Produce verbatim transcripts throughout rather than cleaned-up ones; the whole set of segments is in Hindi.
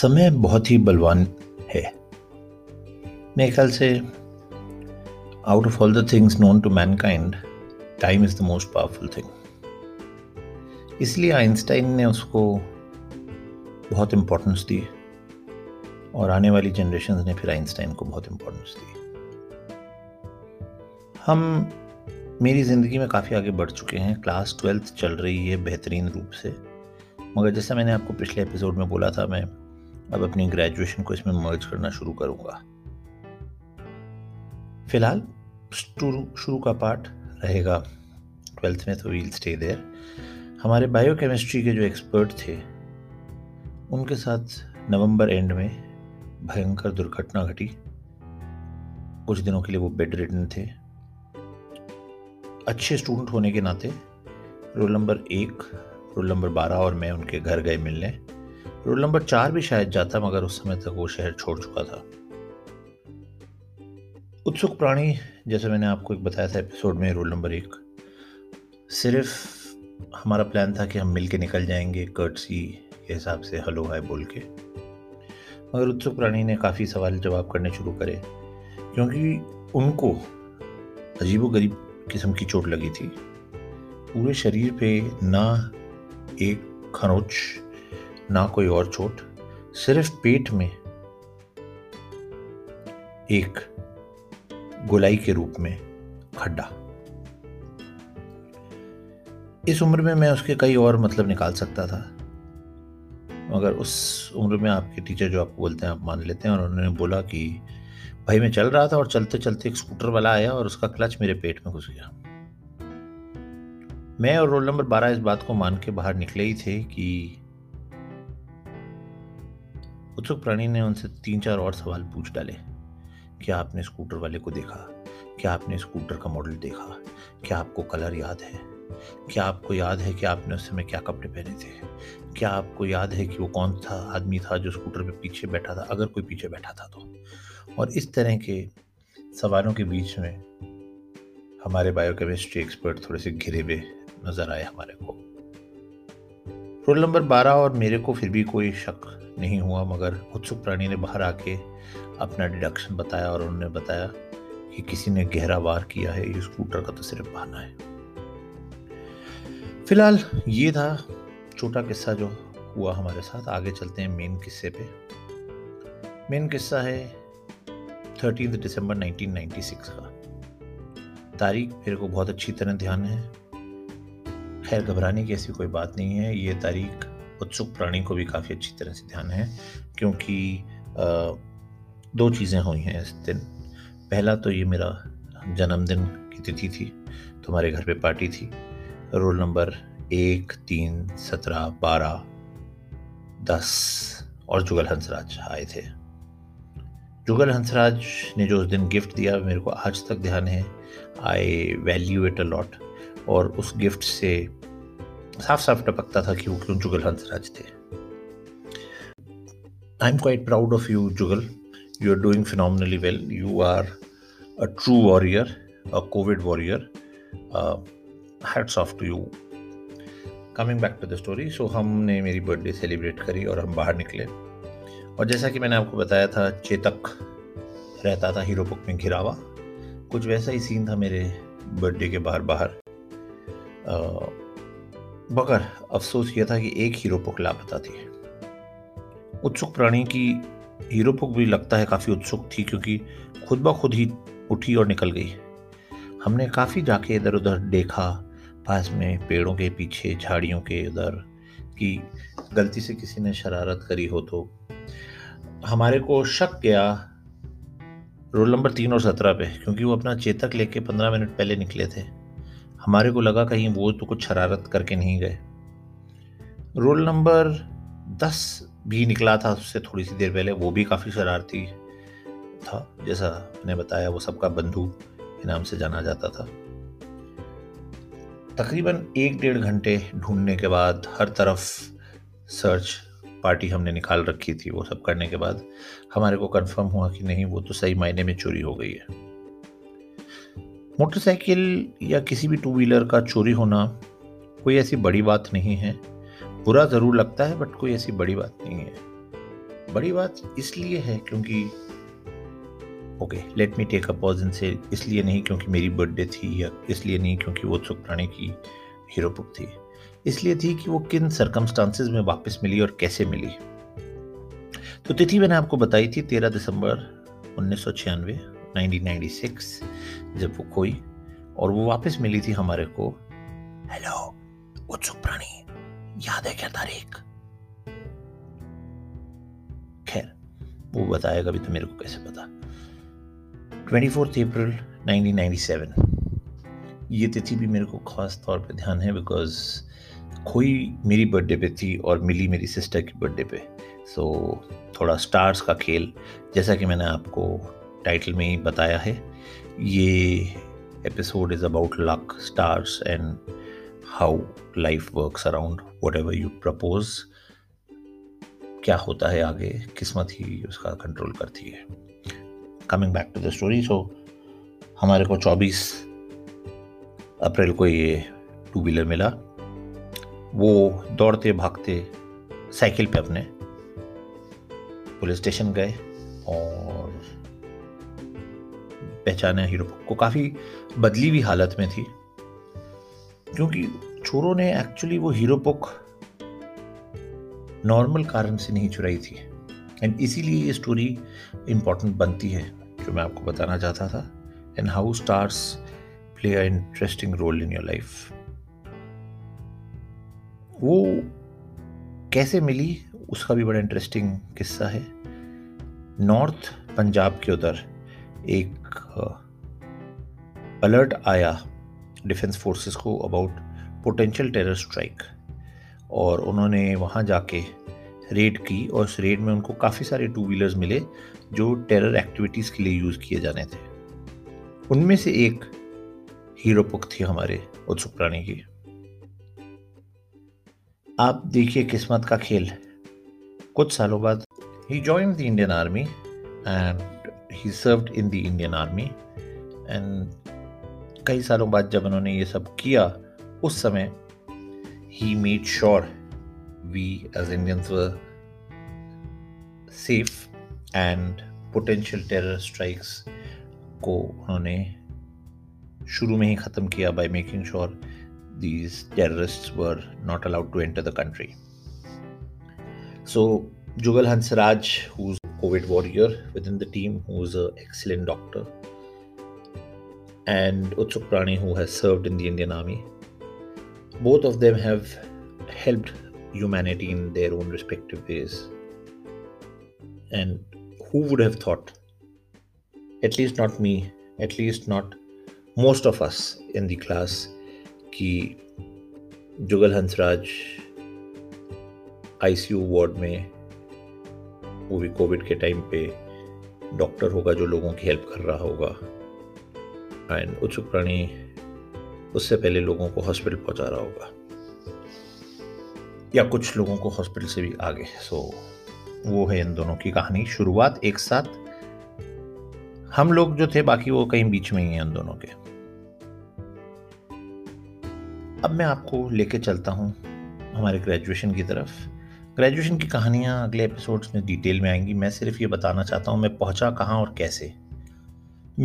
समय बहुत ही बलवान है। मेरे ख्याल से out of all the things known to mankind, time is the most powerful thing. इसलिए आइंस्टाइन ने उसको बहुत इम्पोर्टेंस दी और आने वाली जनरेशन ने फिर आइंस्टाइन को बहुत इम्पोर्टेंस दी। हम मेरी ज़िंदगी में काफ़ी आगे बढ़ चुके हैं, क्लास ट्वेल्थ चल रही है बेहतरीन रूप से, मगर जैसा मैंने आपको पिछले एपिसोड में बोला था, मैं अब अपनी ग्रेजुएशन को इसमें मर्ज करना शुरू करूँगा। फिलहाल शुरू का पार्ट रहेगा ट्वेल्थ में, तो वील स्टे देयर। हमारे बायोकेमिस्ट्री के जो एक्सपर्ट थे उनके साथ नवंबर एंड में भयंकर दुर्घटना घटी। कुछ दिनों के लिए वो बेड रिडन थे। अच्छे स्टूडेंट होने के नाते रोल नंबर एक, रोल नंबर बारह और मैं उनके घर गए मिलने। रोल नंबर चार भी शायद जाता, मगर उस समय तक वो शहर छोड़ चुका था। उत्सुक प्राणी, जैसे मैंने आपको एक बताया था एपिसोड में, रोल नंबर एक। सिर्फ हमारा प्लान था कि हम मिलके निकल जाएंगे कर्टसी के हिसाब से, हेलो हाय बोल के, मगर उत्सुक प्राणी ने काफ़ी सवाल जवाब करने शुरू करे, क्योंकि उनको अजीबोगरीब किस्म की चोट लगी थी। पूरे शरीर पे ना एक खरोंच ना कोई और चोट, सिर्फ पेट में एक गोलाई के रूप में खड्डा। इस उम्र में मैं उसके कई और मतलब निकाल सकता था, मगर उस उम्र में आपके टीचर जो आपको बोलते हैं आप मान लेते हैं। और उन्होंने बोला कि भाई मैं चल रहा था और चलते चलते एक स्कूटर वाला आया और उसका क्लच मेरे पेट में घुस गया। मैं और रोल नंबर बारह इस बात को मान के बाहर निकले ही थे कि उत्सुक प्राणी ने उनसे तीन चार और सवाल पूछ डाले। क्या आपने स्कूटर वाले को देखा? क्या आपने स्कूटर का मॉडल देखा? क्या आपको कलर याद है? क्या आपको याद है कि आपने उस समय क्या कपड़े पहने थे? क्या आपको याद है कि वो कौन था आदमी था जो स्कूटर पे पीछे बैठा था, अगर कोई पीछे बैठा था तो? और इस तरह के सवालों के बीच में हमारे बायोकेमिस्ट्री एक्सपर्ट थोड़े से घिरे हुए नज़र आए हमारे को। रोल नंबर बारह और मेरे को फिर भी कोई शक नहीं हुआ, मगर उत्सुक प्राणी ने बाहर आके अपना डिडक्शन बताया और उन्होंने बताया कि किसी ने गहरा वार किया है, ये स्कूटर का तो सिर्फ बहाना है। फिलहाल ये था छोटा किस्सा जो हुआ हमारे साथ। आगे चलते हैं मेन किस्से पे। मेन किस्सा है thirteen December nineteen ninety six का। तारीख मेरे को बहुत अच्छी तरह ध्यान है। खैर घबराने की ऐसी कोई बात नहीं है। ये तारीख उत्सुक प्राणी को भी काफ़ी अच्छी तरह से ध्यान है, क्योंकि आ, दो चीज़ें हुई हैं इस दिन। पहला तो ये मेरा जन्मदिन की तिथि थी, तो हमारे घर पे पार्टी थी। रोल नंबर एक, तीन, सत्रह, बारह, दस और जुगल हंसराज आए थे। जुगल हंसराज ने जो उस दिन गिफ्ट दिया मेरे को आज तक ध्यान है। I value it a lot. और उस गिफ्ट से साफ साफ टपकता था कि वो क्यों जुगल हंसराज थे। I am quite proud of you Jugal, you are doing phenomenally well. You are a true warrior, a Covid warrior. Hats off to you. Coming back to the story, so हमने मेरी बर्थडे सेलिब्रेट करी और हम बाहर निकले। और जैसा कि मैंने आपको बताया था, चेतक रहता था हीरोपुक में घिरा हुआ, कुछ वैसा ही सीन था मेरे बर्थडे के बाहर बाहर मगर अफसोस यह था कि एक हीरोपुक लापता थी। उत्सुक प्राणी की हीरोपुक भी लगता है काफ़ी उत्सुक थी, क्योंकि खुद ब खुद ही उठी और निकल गई। हमने काफ़ी जाके इधर उधर देखा, पास में पेड़ों के पीछे, झाड़ियों के उधर, कि गलती से किसी ने शरारत करी हो तो। हमारे को शक गया रोल नंबर तीन और सत्रह पे, क्योंकि वो अपना चेतक लेके पंद्रह मिनट पहले निकले थे। हमारे को लगा कहीं वो तो कुछ शरारत करके नहीं गए। रोल नंबर दस भी निकला था उससे थोड़ी सी देर पहले, वो भी काफ़ी शरारती था। जैसा मैंने बताया वो सबका बंधु के नाम से जाना जाता था। तकरीबन एक डेढ़ घंटे ढूंढने के बाद, हर तरफ सर्च पार्टी हमने निकाल रखी थी, वो सब करने के बाद हमारे को कंफर्म हुआ कि नहीं, वो तो सही मायने में चोरी हो गई है। मोटरसाइकिल या किसी भी टू व्हीलर का चोरी होना कोई ऐसी बड़ी बात नहीं है। बुरा ज़रूर लगता है, बट कोई ऐसी बड़ी बात नहीं है। बड़ी बात इसलिए है क्योंकि okay let me take a pause and say इसलिए नहीं क्योंकि मेरी बर्थडे थी या इसलिए नहीं क्योंकि वो सुख प्राणी की हीरो बुक थी, इसलिए थी कि वो किन सर्कमस्टांसेस में वापस मिली और कैसे मिली। तो तिथि मैंने आपको बताई थी तेरह दिसंबर उन्नीस सौ छियानवे, नाइनटीन नाइंटी सिक्स, जब वो खोई और वो वापस मिली थी हमारे को। हेलो उत्सुक प्राणी, याद है क्या तारीख? खैर वो बताएगा भी तो मेरे को कैसे पता। चौबीस अप्रैल नाइनटीन नाइंटी सेवन, ये तिथि भी मेरे को खास तौर पे ध्यान है बिकॉज खोई मेरी बर्थडे पे थी और मिली मेरी सिस्टर की बर्थडे पे। सो so, थोड़ा स्टार्स का खेल, जैसा कि मैंने आपको टाइटल में ही बताया है, ये episode is about luck, stars and how life works around whatever you propose. क्या होता है आगे किस्मत ही उसका कंट्रोल करती है। Coming back to the story, so हमारे को चौबीस अप्रैल को ये टू व्हीलर मिला। वो दौड़ते भागते साइकिल पे अपने पुलिस स्टेशन गए और पहचाना हीरो को। काफ़ी बदली हुई हालत में थी क्योंकि चोरों ने एक्चुअली वो हीरो पुक नॉर्मल कारण से नहीं चुराई थी, एंड इसीलिए ये स्टोरी इम्पॉर्टेंट बनती है जो मैं आपको बताना चाहता था। And how stars play a interesting role in your life. वो कैसे मिली उसका भी बड़ा इंटरेस्टिंग किस्सा है। नॉर्थ पंजाब के उधर एक अलर्ट आया डिफेंस फोर्सेस को अबाउट पोटेंशियल टेरर स्ट्राइक, और उन्होंने वहाँ जाके रेड की और उस रेड में उनको काफ़ी सारे टू व्हीलर्स मिले जो टेरर एक्टिविटीज़ के लिए यूज़ किए जाने थे। उनमें से एक हीरो पुक थी हमारे उत्सुक प्राणी की। आप देखिए किस्मत का खेल। कुछ सालों बाद he join the Indian army and he served in the Indian army, and कई सालों बाद जब उन्होंने ये सब किया उस समय he made sure we as Indians were safe and potential terror strikes को उन्होंने शुरू में ही ख़त्म किया by making sure these terrorists were not allowed to enter the country. So Jugal Hansraj, who's a COVID warrior within the team, who's an excellent doctor, and Utsup Prani, who has served in the Indian Army, both of them have helped humanity in their own respective ways. And who would have thought, at least not me, at least not most of us in the class, कि जुगल हंसराज आईसीयू वार्ड में, वो भी कोविड के टाइम पे, डॉक्टर होगा जो लोगों की हेल्प कर रहा होगा, एंड उत्सुक प्राणी उससे पहले लोगों को हॉस्पिटल पहुंचा रहा होगा या कुछ लोगों को हॉस्पिटल से भी आगे। सो so, वो है इन दोनों की कहानी। शुरुआत एक साथ, हम लोग जो थे बाकी वो कहीं बीच में ही हैं इन दोनों के। अब मैं आपको लेके चलता हूँ हमारे ग्रेजुएशन की तरफ। ग्रेजुएशन की कहानियाँ अगले एपिसोड्स में डिटेल में आएंगी। मैं सिर्फ ये बताना चाहता हूँ मैं पहुँचा कहाँ और कैसे।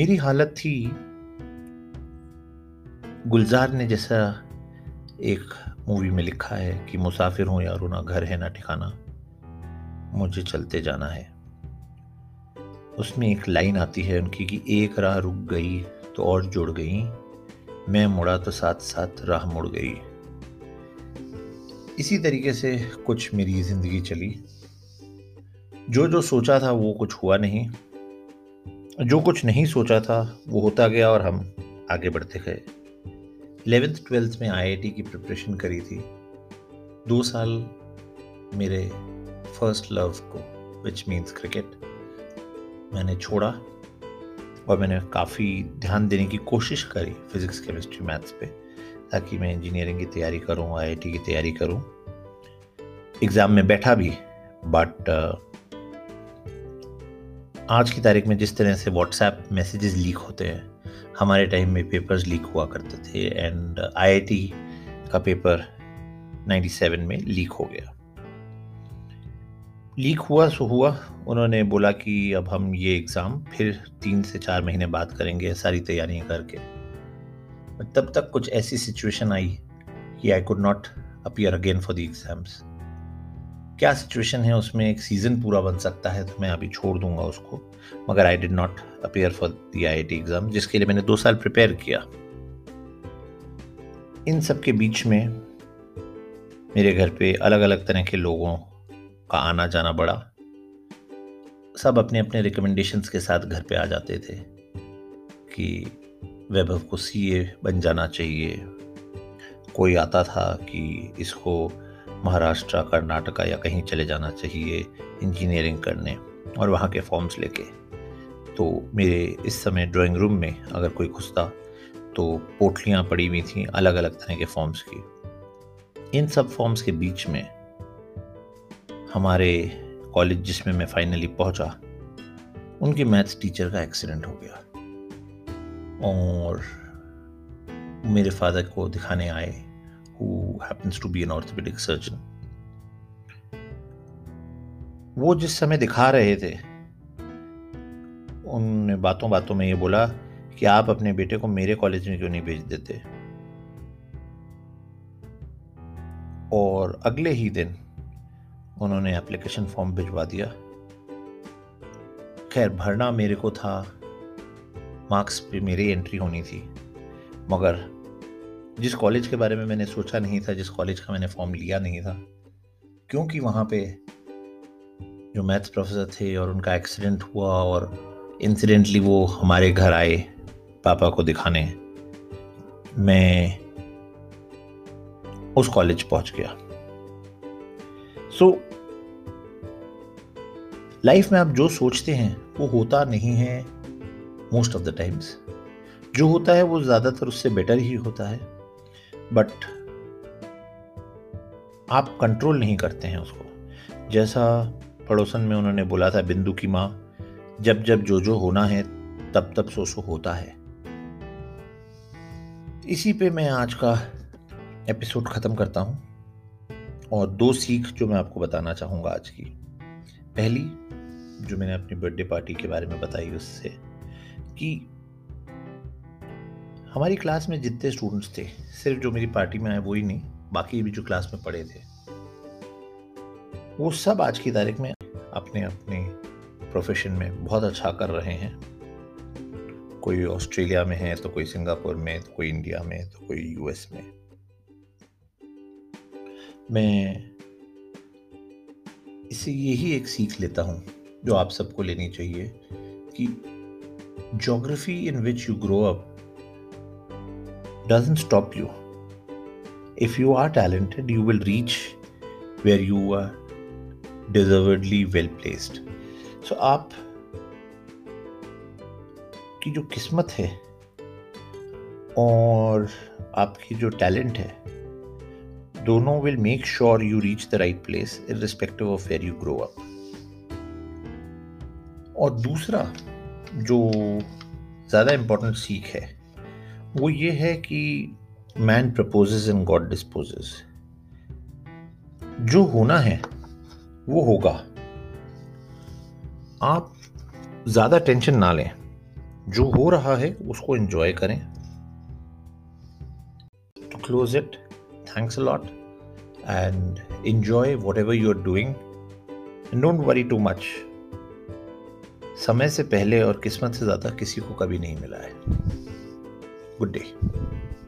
मेरी हालत थी गुलजार ने जैसा एक मूवी में लिखा है कि मुसाफिर हूँ यारों, ना घर है ना ठिकाना, मुझे चलते जाना है। उसमें एक लाइन आती है उनकी कि एक राह रुक गई तो और जुड़ गई, मैं मुड़ा तो साथ साथ राह मुड़ गई। इसी तरीके से कुछ मेरी ज़िंदगी चली। जो जो सोचा था वो कुछ हुआ नहीं, जो कुछ नहीं सोचा था वो होता गया और हम आगे बढ़ते गए। इलेवेंथ ट्वेल्थ में आई आई टी की प्रिपरेशन करी थी। दो साल मेरे फर्स्ट लव को, विच मीन्स क्रिकेट, मैंने छोड़ा और मैंने काफ़ी ध्यान देने की कोशिश करी फिज़िक्स, केमिस्ट्री, मैथ्स पे, ताकि मैं इंजीनियरिंग की तैयारी करूं, आई आई टी की तैयारी करूं। एग्ज़ाम में बैठा भी, बट आज की तारीख में जिस तरह से व्हाट्सएप मैसेजेस लीक होते हैं, हमारे टाइम में पेपर्स लीक हुआ करते थे, एंड आई आई टी का पेपर सत्तानवे में लीक हो गया। लीक हुआ सो हुआ। उन्होंने बोला कि अब हम ये एग्ज़ाम फिर तीन से चार महीने बाद करेंगे सारी तैयारियां करके। तब तक कुछ ऐसी सिचुएशन आई कि I could not appear again for the exams. क्या सिचुएशन है उसमें, एक सीज़न पूरा बन सकता है, तो मैं अभी छोड़ दूंगा उसको, मगर I did not appear for the I I T exam जिसके लिए मैंने दो साल प्रिपेयर किया। इन सब के बीच में मेरे घर पे अलग अलग तरह के लोगों का आना जाना बड़ा। सब अपने अपने रिकमेंडेशंस के साथ घर पे आ जाते थे कि वैभव को सीए बन जाना चाहिए। कोई आता था कि इसको महाराष्ट्र, कर्नाटका या कहीं चले जाना चाहिए इंजीनियरिंग करने और वहाँ के फॉर्म्स लेके। तो मेरे इस समय ड्राइंग रूम में अगर कोई घुसता तो पोटलियाँ पड़ी हुई थी अलग अलग तरह के फॉर्म्स की। इन सब फॉर्म्स के बीच में हमारे कॉलेज जिसमें मैं फाइनली पहुंचा, उनके मैथ्स टीचर का एक्सीडेंट हो गया और मेरे फादर को दिखाने आए, who happens to be an orthopaedic surgeon. वो जिस समय दिखा रहे थे, उनने बातों बातों में ये बोला कि आप अपने बेटे को मेरे कॉलेज में क्यों नहीं भेज देते। और अगले ही दिन उन्होंने एप्लीकेशन फॉर्म भिजवा दिया। खैर, भरना मेरे को था, मार्क्स पे मेरी एंट्री होनी थी, मगर जिस कॉलेज के बारे में मैंने सोचा नहीं था, जिस कॉलेज का मैंने फॉर्म लिया नहीं था, क्योंकि वहाँ पे जो मैथ्स प्रोफेसर थे और उनका एक्सीडेंट हुआ और इंसिडेंटली वो हमारे घर आए पापा को दिखाने, मैं उस कॉलेज पहुँच गया। सो लाइफ में आप जो सोचते हैं वो होता नहीं है मोस्ट ऑफ द टाइम्स। जो होता है वो ज़्यादातर उससे बेटर ही होता है, बट आप कंट्रोल नहीं करते हैं उसको। जैसा पड़ोसन में उन्होंने बोला था, बिंदु की माँ, जब जब जो जो होना है तब तब सो सो होता है। इसी पे मैं आज का एपिसोड ख़त्म करता हूँ और दो सीख जो मैं आपको बताना चाहूँगा आज की। पहली जो मैंने अपनी बर्थडे पार्टी के बारे में बताई, उससे कि हमारी क्लास में जितने स्टूडेंट्स थे, सिर्फ जो मेरी पार्टी में आए वो ही नहीं, बाकी भी जो क्लास में पढ़े थे, वो सब आज की तारीख में अपने अपने प्रोफेशन में बहुत अच्छा कर रहे हैं। कोई ऑस्ट्रेलिया में है, तो कोई सिंगापुर में, तो कोई इंडिया में, तो कोई यूएस में। मैं इसे यही एक सीख लेता हूँ जो आप सबको लेनी चाहिए कि geography in which you grow up doesn't stop you. If you are talented you will reach where you are deservedly well placed. So आप की जो किस्मत है और आपकी जो टैलेंट है, दोनों will make sure you reach the right place irrespective of where you grow up। और दूसरा जो ज़्यादा इम्पोर्टेंट सीख है वो ये है कि man proposes and God disposes। जो होना है वो होगा, आप ज़्यादा टेंशन ना लें, जो हो रहा है उसको enjoy करें। To close it, thanks a lot and enjoy whatever you are doing and don't worry too much। समय से पहले और किस्मत से ज़्यादा किसी को कभी नहीं मिला है। Good day.